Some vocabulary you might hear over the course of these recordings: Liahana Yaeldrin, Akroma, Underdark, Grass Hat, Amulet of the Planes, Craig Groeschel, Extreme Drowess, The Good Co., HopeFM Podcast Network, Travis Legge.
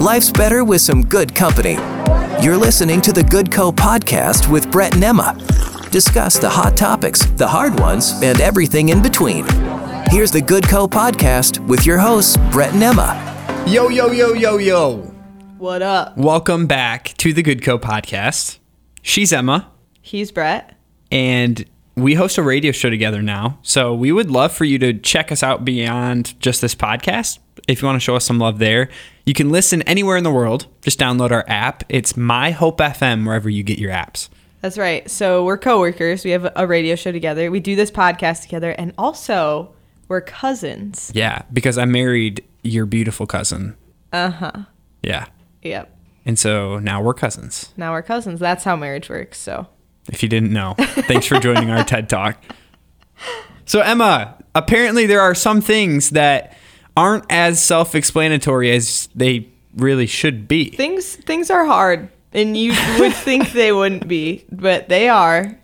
Life's better with some good company. You're listening to The Good Co. podcast with Brett and Emma. Discuss the hot topics, the hard ones, and everything in between. Here's The Good Co. podcast with your hosts, Brett and Emma. Yo, yo, yo, yo, yo. What up? Welcome back to The Good Co. podcast. She's Emma. He's Brett. And we host a radio show together now, so we would love for you to check us out beyond just this podcast. If you want to show us some love there, you can listen anywhere in the world. Just download our app. It's My Hope FM, wherever you get your apps. That's right. So we're coworkers. We have a radio show together. We do this podcast together, and also we're cousins. Yeah, because I married your beautiful cousin. Uh-huh. Yeah. Yep. And so now we're cousins. Now we're cousins. That's how marriage works, so... If you didn't know, thanks for joining our TED Talk. So, Emma, apparently there are some things that aren't as self-explanatory as they really should be. Things are hard, and you would think they wouldn't be, but they are.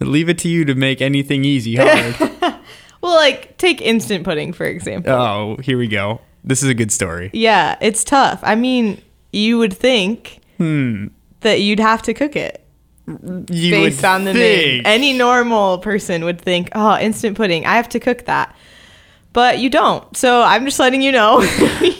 Leave it to you to make anything easy hard. Well, like, take instant pudding, for example. Oh, here we go. This is a good story. Yeah, it's tough. I mean, you would think that you'd have to cook it. Based on the name, any normal person would think, oh, instant pudding, I have to cook that. But you don't. So I'm just letting you know,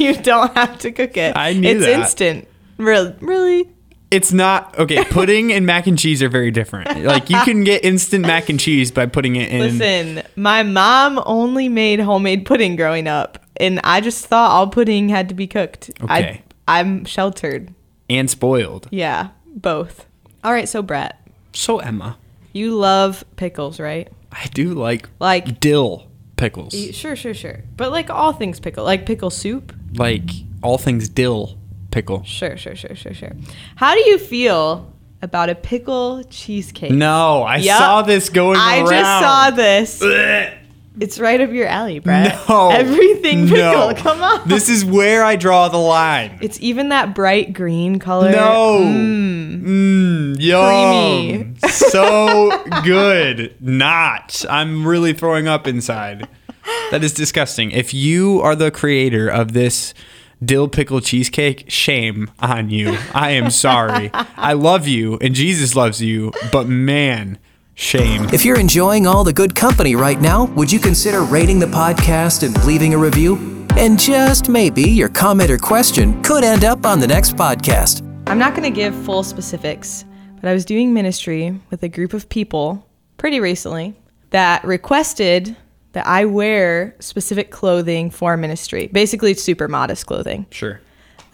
you don't have to cook it. I knew that. It's instant. Really? It's not. Okay, pudding and mac and cheese are very different. Like, you can get instant mac and cheese by putting it in. Listen, my mom only made homemade pudding growing up, and I just thought all pudding had to be cooked. Okay. I'm sheltered. And spoiled. Yeah, both. All right, so Brett. So Emma. You love pickles, right? I do like dill pickles. Sure. But like all things pickle, like pickle soup. Like all things dill pickle. Sure. How do you feel about a pickle cheesecake? No, I saw this going around. I just saw this. It's right up your alley, Brett. No. Everything pickle. No. Come on. This is where I draw the line. It's even that bright green color. No. Creamy. So good. Not. I'm really throwing up inside. That is disgusting. If you are the creator of this dill pickle cheesecake, shame on you. I am sorry. I love you and Jesus loves you, but man... Shame. If you're enjoying all the good company right now, would you consider rating the podcast and leaving a review? And just maybe your comment or question could end up on the next podcast. I'm not going to give full specifics, but I was doing ministry with a group of people pretty recently that requested that I wear specific clothing for ministry. Basically, it's super modest clothing. Sure.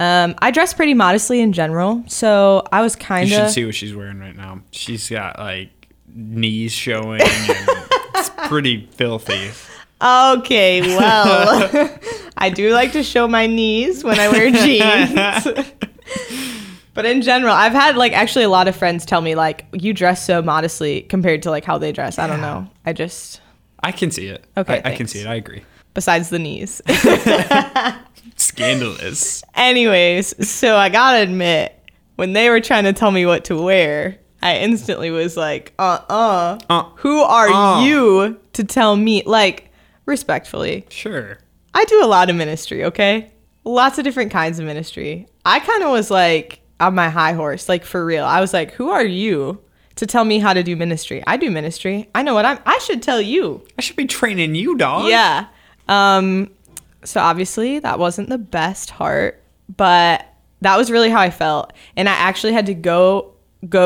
I dress pretty modestly in general, so I was kind of... You should see what she's wearing right now. She's got like... knees showing. It's pretty filthy. Okay, well, I do like to show my knees when I wear jeans. But in general, I've had like actually a lot of friends tell me like, you dress so modestly compared to like how they dress. I don't know. I can see it. Okay, I can see it. I agree. Besides the knees. Scandalous. Anyways, so I gotta admit, when they were trying to tell me what to wear, I instantly was like, who are you to tell me? Like, respectfully. Sure. I do a lot of ministry, okay? Lots of different kinds of ministry. I kind of was like on my high horse, like for real. I was like, who are you to tell me how to do ministry? I do ministry. I know what I should tell you. I should be training you, dog. Yeah. So obviously that wasn't the best heart, but that was really how I felt. And I actually had to go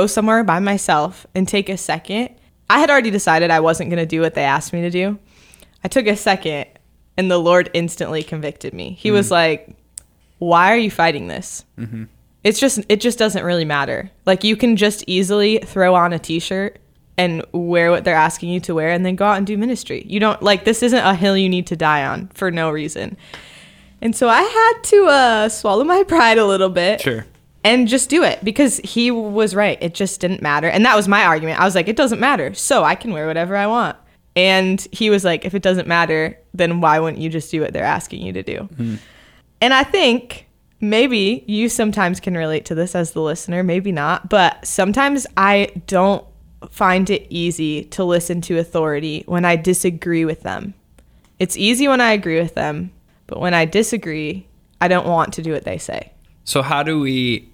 somewhere by myself and take a second. I had already decided I wasn't going to do what they asked me to do. I took a second and the Lord instantly convicted me. He was like, why are you fighting this? Mm-hmm. It just doesn't really matter. Like, you can just easily throw on a t-shirt and wear what they're asking you to wear and then go out and do ministry. You don't, like, this isn't a hill you need to die on for no reason. And so I had to swallow my pride a little bit. Sure. And just do it, because he was right. It just didn't matter. And that was my argument. I was like, it doesn't matter, so I can wear whatever I want. And he was like, if it doesn't matter, then why wouldn't you just do what they're asking you to do? Mm. And I think maybe you sometimes can relate to this as the listener, maybe not. But sometimes I don't find it easy to listen to authority when I disagree with them. It's easy when I agree with them, but when I disagree, I don't want to do what they say. So how do we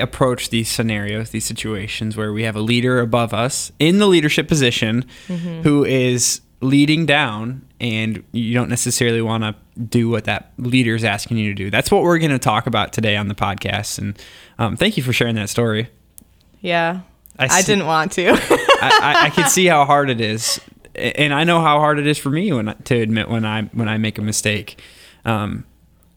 approach these scenarios, these situations where we have a leader above us in the leadership position who is leading down, and you don't necessarily want to do what that leader is asking you to do? That's what we're going to talk about today on the podcast. And thank you for sharing that story. Yeah, I didn't want to. I can see how hard it is. And I know how hard it is for me to admit when I make a mistake.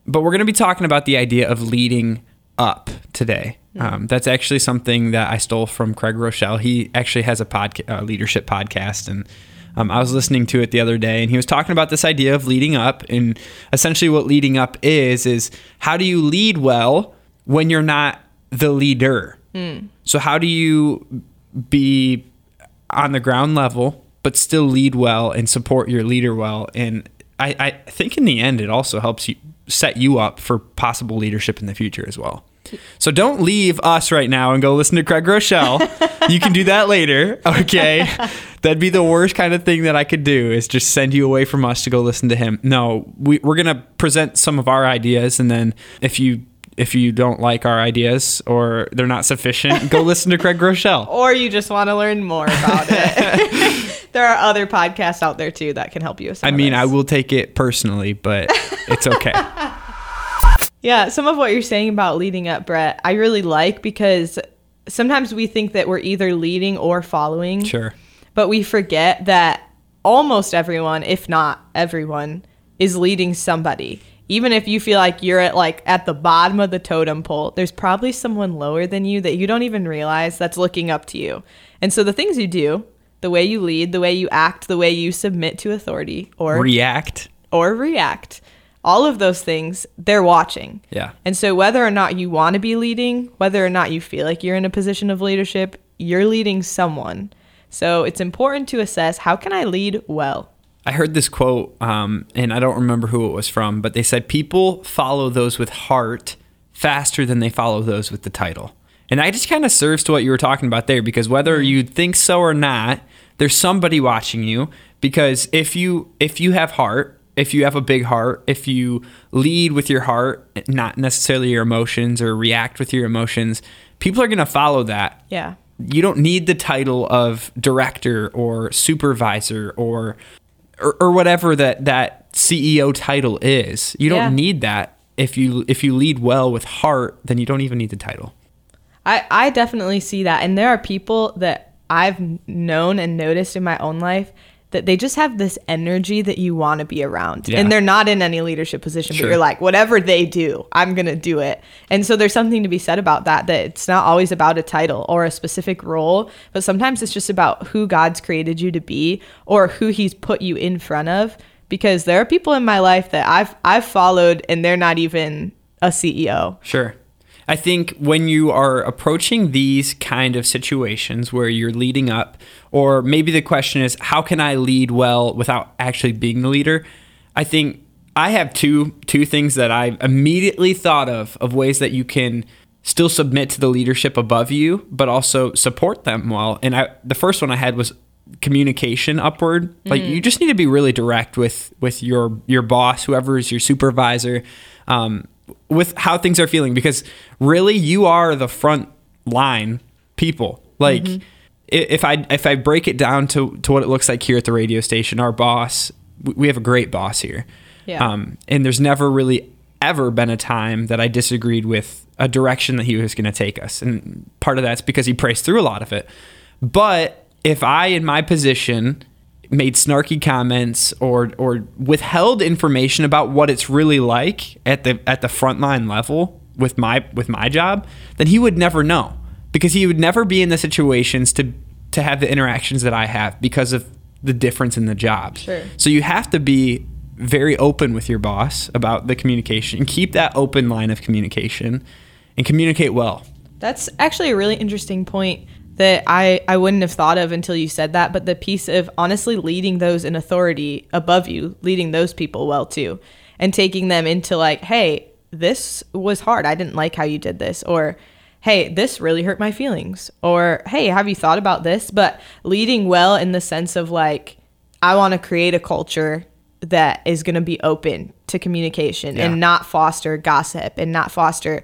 But we're going to be talking about the idea of leading up today. That's actually something that I stole from Craig Groeschel. He actually has a leadership podcast, and I was listening to it the other day, and he was talking about this idea of leading up, and essentially what leading up is how do you lead well when you're not the leader? So how do you be on the ground level, but still lead well and support your leader well? And I think in the end, it also helps you set you up for possible leadership in the future as well. So don't leave us right now and go listen to Craig Groeschel. You can do that later, okay? That'd be the worst kind of thing that I could do, is just send you away from us to go listen to him. No, we're going to present some of our ideas, and then if you don't like our ideas or they're not sufficient, go listen to Craig Groeschel. Or you just want to learn more about it. There are other podcasts out there too that can help you with some of this. I mean, I will take it personally, but it's okay. Yeah, some of what you're saying about leading up, Brett, I really like, because sometimes we think that we're either leading or following. Sure. But we forget that almost everyone, if not everyone, is leading somebody. Even if you feel like you're at the bottom of the totem pole, there's probably someone lower than you that you don't even realize that's looking up to you. And so the things you do, the way you lead, the way you act, the way you submit to authority or react, all of those things, they're watching. Yeah. And so whether or not you want to be leading, whether or not you feel like you're in a position of leadership, you're leading someone. So it's important to assess, how can I lead well? I heard this quote, and I don't remember who it was from, but they said, people follow those with heart faster than they follow those with the title. And that just kind of serves to what you were talking about there, because whether you think so or not, there's somebody watching you, because if you have heart, if you have a big heart, if you lead with your heart, not necessarily your emotions, or react with your emotions, people are going to follow that. Yeah. You don't need the title of director or supervisor or whatever that CEO title is. You don't need that. If you lead well with heart, then you don't even need the title. I definitely see that. And there are people that I've known and noticed in my own life that they just have this energy that you want to be around. Yeah. And they're not in any leadership position, but you're like, whatever they do, I'm going to do it. And so there's something to be said about that it's not always about a title or a specific role, but sometimes it's just about who God's created you to be or who he's put you in front of. Because there are people in my life that I've followed, and they're not even a CEO. Sure. I think when you are approaching these kind of situations where you're leading up, or maybe the question is, how can I lead well without actually being the leader? I think I have two things that I immediately thought of ways that you can still submit to the leadership above you, but also support them well. And the first one I had was communication upward. Like, you just need to be really direct with your boss, whoever is your supervisor, with how things are feeling, because really you are the front line people. Like, if I break it down to what it looks like here at the radio station, our boss, we have a great boss here. Yeah. And there's never really ever been a time that I disagreed with a direction that he was going to take us. And part of that's because he prays through a lot of it. But if I, in my position, made snarky comments or withheld information about what it's really like at the frontline level with my job, then he would never know, because he would never be in the situations to have the interactions that I have because of the difference in the job. Sure. So you have to be very open with your boss about the communication, and keep that open line of communication and communicate well. That's actually a really interesting point that I wouldn't have thought of until you said that, but the piece of honestly leading those in authority above you, leading those people well too, and taking them into like, hey, this was hard. I didn't like how you did this. Or, hey, this really hurt my feelings. Or, hey, have you thought about this? But leading well in the sense of like, I want to create a culture that is going to be open to communication and not foster gossip and not foster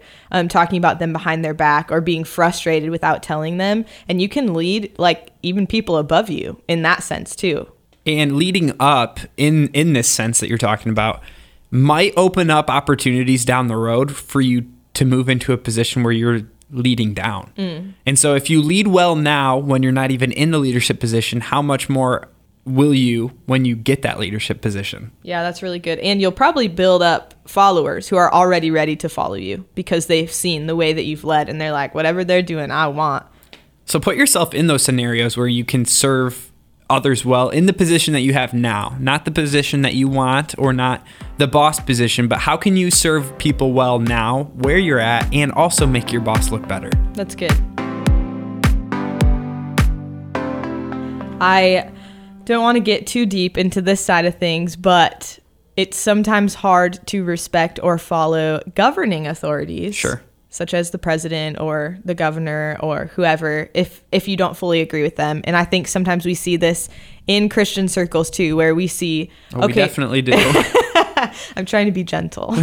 talking about them behind their back or being frustrated without telling them. And you can lead like even people above you in that sense too. And leading up in this sense that you're talking about might open up opportunities down the road for you to move into a position where you're leading down. Mm. And so if you lead well now when you're not even in the leadership position, how much more will you when you get that leadership position? Yeah, that's really good. And you'll probably build up followers who are already ready to follow you because they've seen the way that you've led and they're like, whatever they're doing, I want. So put yourself in those scenarios where you can serve others well in the position that you have now, not the position that you want or not the boss position, but how can you serve people well now where you're at and also make your boss look better? That's good. I don't want to get too deep into this side of things, but it's sometimes hard to respect or follow governing authorities. Sure. Such as the president or the governor or whoever, if you don't fully agree with them. And I think sometimes we see this in Christian circles too, where we see... Oh, okay, we definitely do. I'm trying to be gentle.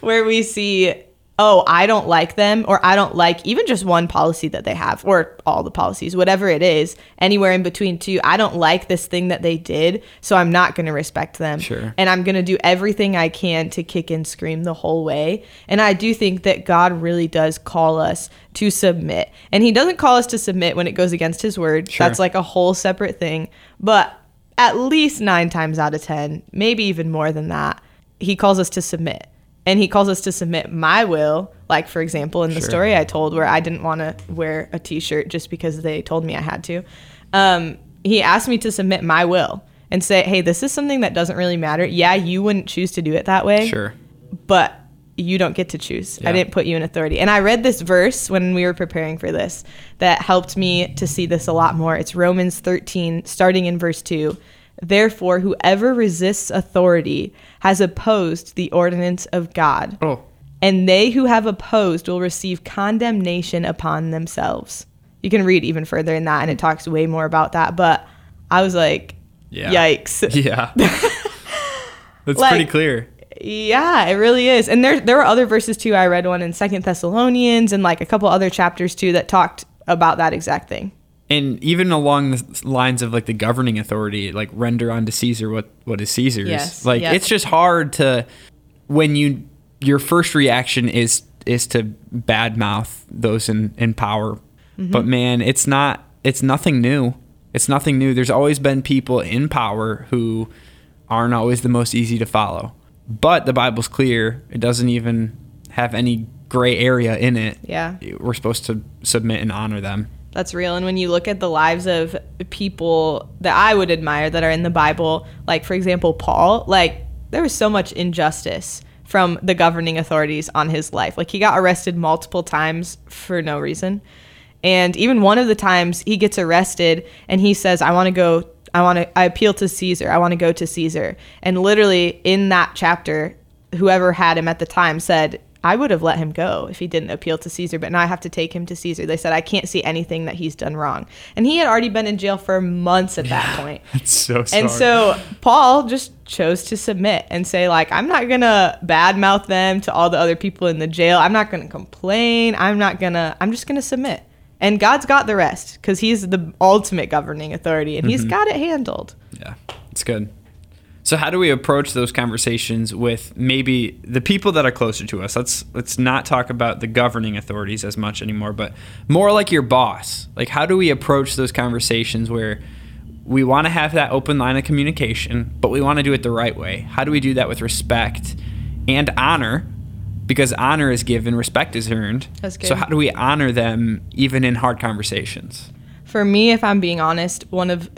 Where we see, oh, I don't like them, or I don't like even just one policy that they have, or all the policies, whatever it is, anywhere in between two. I don't like this thing that they did, so I'm not going to respect them. Sure. And I'm going to do everything I can to kick and scream the whole way. And I do think that God really does call us to submit. And he doesn't call us to submit when it goes against his word. Sure. That's like a whole separate thing. But at least 9 times out of 10, maybe even more than that, he calls us to submit. And he calls us to submit my will, like, for example, in the Sure. story I told where I didn't want to wear a T-shirt just because they told me I had to. He asked me to submit my will and say, hey, this is something that doesn't really matter. Yeah, you wouldn't choose to do it that way. Sure. But you don't get to choose. Yeah. I didn't put you in authority. And I read this verse when we were preparing for this that helped me to see this a lot more. It's Romans 13, starting in verse 2. Therefore, whoever resists authority has opposed the ordinance of God. Oh. And they who have opposed will receive condemnation upon themselves. You can read even further in that, and it talks way more about that. But I was like, yikes. Yeah. That's like, pretty clear. Yeah, it really is. And there were other verses, too. I read one in 2 Thessalonians and like a couple other chapters, too, that talked about that exact thing. And even along the lines of like the governing authority, like render unto Caesar what is Caesar's. Yes, like yes. It's just hard to when your first reaction is to badmouth those in power. Mm-hmm. But man, it's nothing new. It's nothing new. There's always been people in power who aren't always the most easy to follow. But the Bible's clear. It doesn't even have any gray area in it. Yeah. We're supposed to submit and honor them. That's real. And when you look at the lives of people that I would admire that are in the Bible, like, for example, Paul, like, there was so much injustice from the governing authorities on his life. Like, he got arrested multiple times for no reason. And even one of the times he gets arrested and he says, I appeal to Caesar. I want to go to Caesar. And literally in that chapter, whoever had him at the time said, I would have let him go if he didn't appeal to Caesar, but now I have to take him to Caesar. They said, I can't see anything that he's done wrong. And he had already been in jail for months at that point. That's so sorry. And so Paul just chose to submit and say, like, I'm not going to badmouth them to all the other people in the jail. I'm not going to complain. I'm just going to submit. And God's got the rest because he's the ultimate governing authority and he's got it handled. Yeah, it's good. So how do we approach those conversations with maybe the people that are closer to us? Let's not talk about the governing authorities as much anymore, but more like your boss. Like, how do we approach those conversations where we want to have that open line of communication, but we want to do it the right way? How do we do that with respect and honor? Because honor is given, respect is earned. That's good. So how do we honor them even in hard conversations? For me, if I'm being honest, one of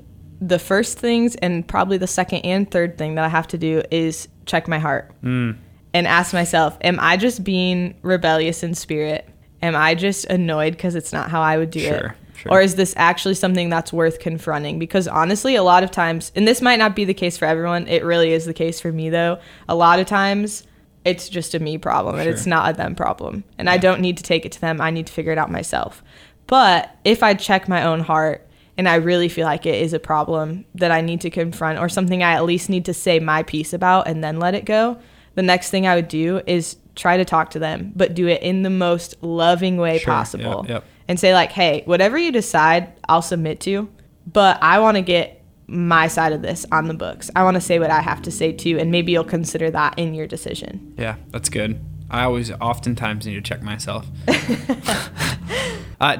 the first things and probably the second and third thing that I have to do is check my heart and ask myself, am I just being rebellious in spirit? Am I just annoyed because it's not how I would do it? Sure. Or is this actually something that's worth confronting? Because honestly, a lot of times, and this might not be the case for everyone, it really is the case for me though, a lot of times it's just a me problem and it's not a them problem. And I don't need to take it to them. I need to figure it out myself. But if I check my own heart, And I really feel like it is a problem that I need to confront, or something I at least need to say my piece about and then let it go. The next thing I would do is try to talk to them, but do it in the most loving way possible. Yep. And say like, hey, whatever you decide, I'll submit to, but I want to get my side of this on the books. I want to say what I have to say too, and maybe you'll consider that in your decision. Yeah, that's good. I oftentimes need to check myself.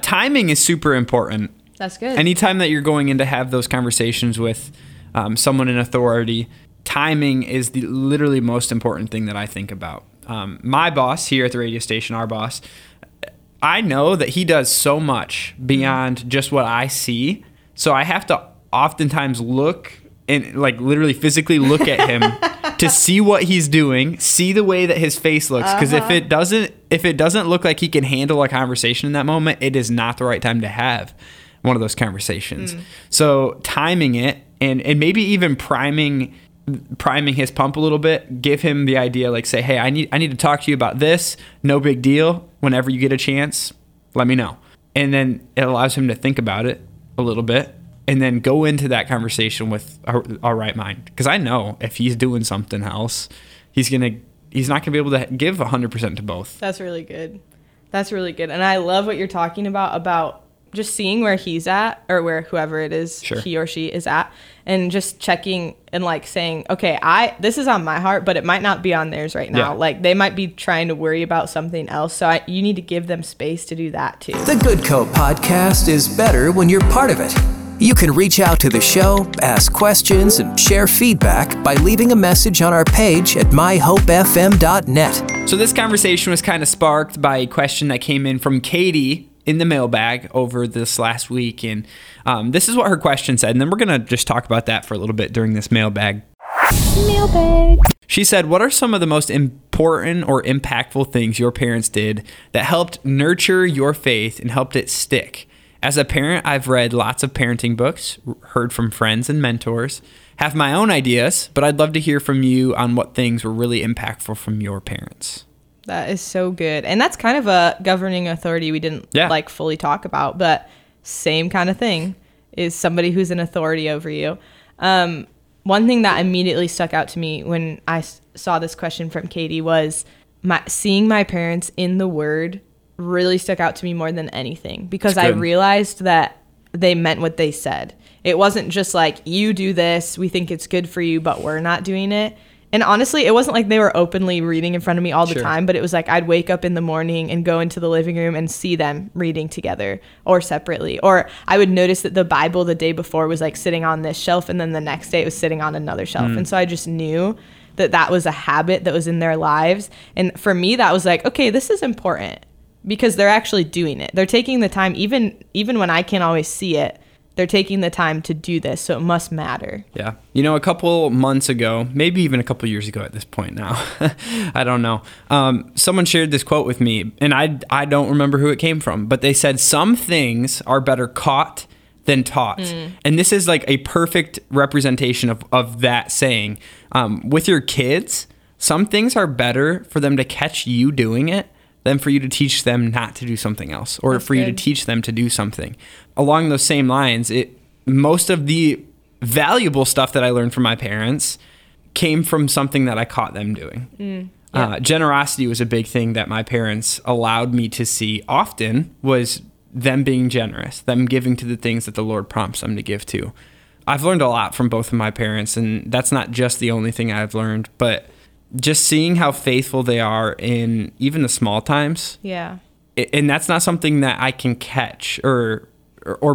Timing is super important. That's good. Anytime that you're going in to have those conversations with someone in authority, timing is the literally most important thing that I think about. My boss here at the radio station, our boss, I know that he does so much beyond just what I see. So I have to oftentimes look and like literally physically look at him to see what he's doing, see the way that his face looks. Because if it doesn't look like he can handle a conversation in that moment, it is not the right time to have one of those conversations. So timing it and maybe even priming his pump a little bit, give him the idea, like say, hey, I need to talk to you about this. No big deal. Whenever you get a chance, let me know. And then it allows him to think about it a little bit and then go into that conversation with a right mind. Because I know if he's doing something else, he's not gonna be able to give 100% to both. That's really good. And I love what you're talking about just seeing where he's at, or where whoever it is, he or she is at, and just checking and like saying, okay, this is on my heart, but it might not be on theirs right now. Yeah. Like they might be trying to worry about something else. So you need to give them space to do that too. The Good Co. podcast is better when you're part of it. You can reach out to the show, ask questions, and share feedback by leaving a message on our page at myhopefm.net. So this conversation was kind of sparked by a question that came in from Katie in the mailbag over this last week. And this is what her question said. And then we're going to just talk about that for a little bit during this mailbag. She said, what are some of the most important or impactful things your parents did that helped nurture your faith and helped it stick? As a parent, I've read lots of parenting books, heard from friends and mentors, have my own ideas, but I'd love to hear from you on what things were really impactful from your parents. That is so good. And that's kind of a governing authority we didn't fully talk about, but same kind of thing is somebody who's an authority over you. One thing that immediately stuck out to me when I saw this question from Katie was seeing my parents in the Word really stuck out to me more than anything, because I realized that they meant what they said. It wasn't just like, you do this, we think it's good for you, but we're not doing it. And honestly, it wasn't like they were openly reading in front of me all the time, but it was like I'd wake up in the morning and go into the living room and see them reading together or separately. Or I would notice that the Bible the day before was like sitting on this shelf, and then the next day it was sitting on another shelf. And so I just knew that that was a habit that was in their lives. And for me, that was like, okay, this is important because they're actually doing it. They're taking the time, even when I can't always see it. They're taking the time to do this, so it must matter. Yeah. You know, a couple months ago, maybe even a couple years ago at this point now, I don't know, someone shared this quote with me, and I don't remember who it came from, but they said, some things are better caught than taught. And this is like a perfect representation of that saying. With your kids, some things are better for them to catch you doing it than for you to teach them not to do something else, or That's for you good. To teach them to do something. Along those same lines, most of the valuable stuff that I learned from my parents came from something that I caught them doing. Generosity was a big thing that my parents allowed me to see often, was them being generous, them giving to the things that the Lord prompts them to give to. I've learned a lot from both of my parents, and that's not just the only thing I've learned, but just seeing how faithful they are in even the small times. Yeah. And that's not something that I can catch or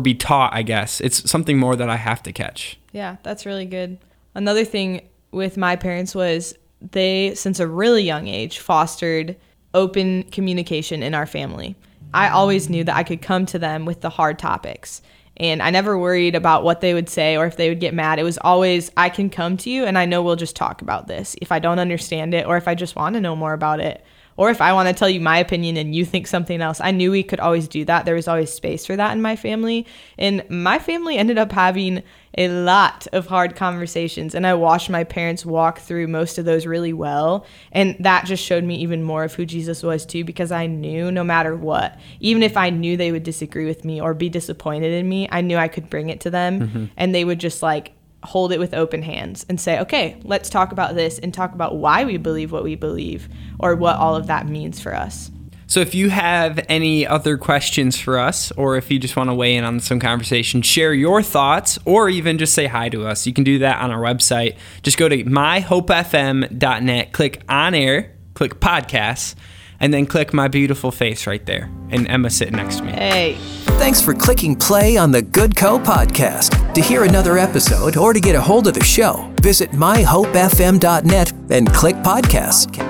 be taught, I guess. It's something more that I have to catch. Yeah, that's really good. Another thing with my parents was they, since a really young age, fostered open communication in our family. I always knew that I could come to them with the hard topics. And I never worried about what they would say or if they would get mad. It was always, I can come to you and I know we'll just talk about this if I don't understand it, or if I just want to know more about it, Or if I want to tell you my opinion and you think something else, I knew we could always do that. There was always space for that in my family. And my family ended up having a lot of hard conversations. And I watched my parents walk through most of those really well. And that just showed me even more of who Jesus was too, because I knew no matter what, even if I knew they would disagree with me or be disappointed in me, I knew I could bring it to them. Mm-hmm. And they would just like hold it with open hands and say, okay, let's talk about this and talk about why we believe what we believe or what all of that means for us. So if you have any other questions for us, or if you just want to weigh in on some conversation, share your thoughts, or even just say hi to us, you can do that on our website. Just go to myhopefm.net, click on air, click podcasts, and then click my beautiful face right there. And Emma's sitting next to me. Hey. Thanks for clicking play on the Good Co. podcast. To hear another episode or to get a hold of the show, visit myhopefm.net and click podcasts.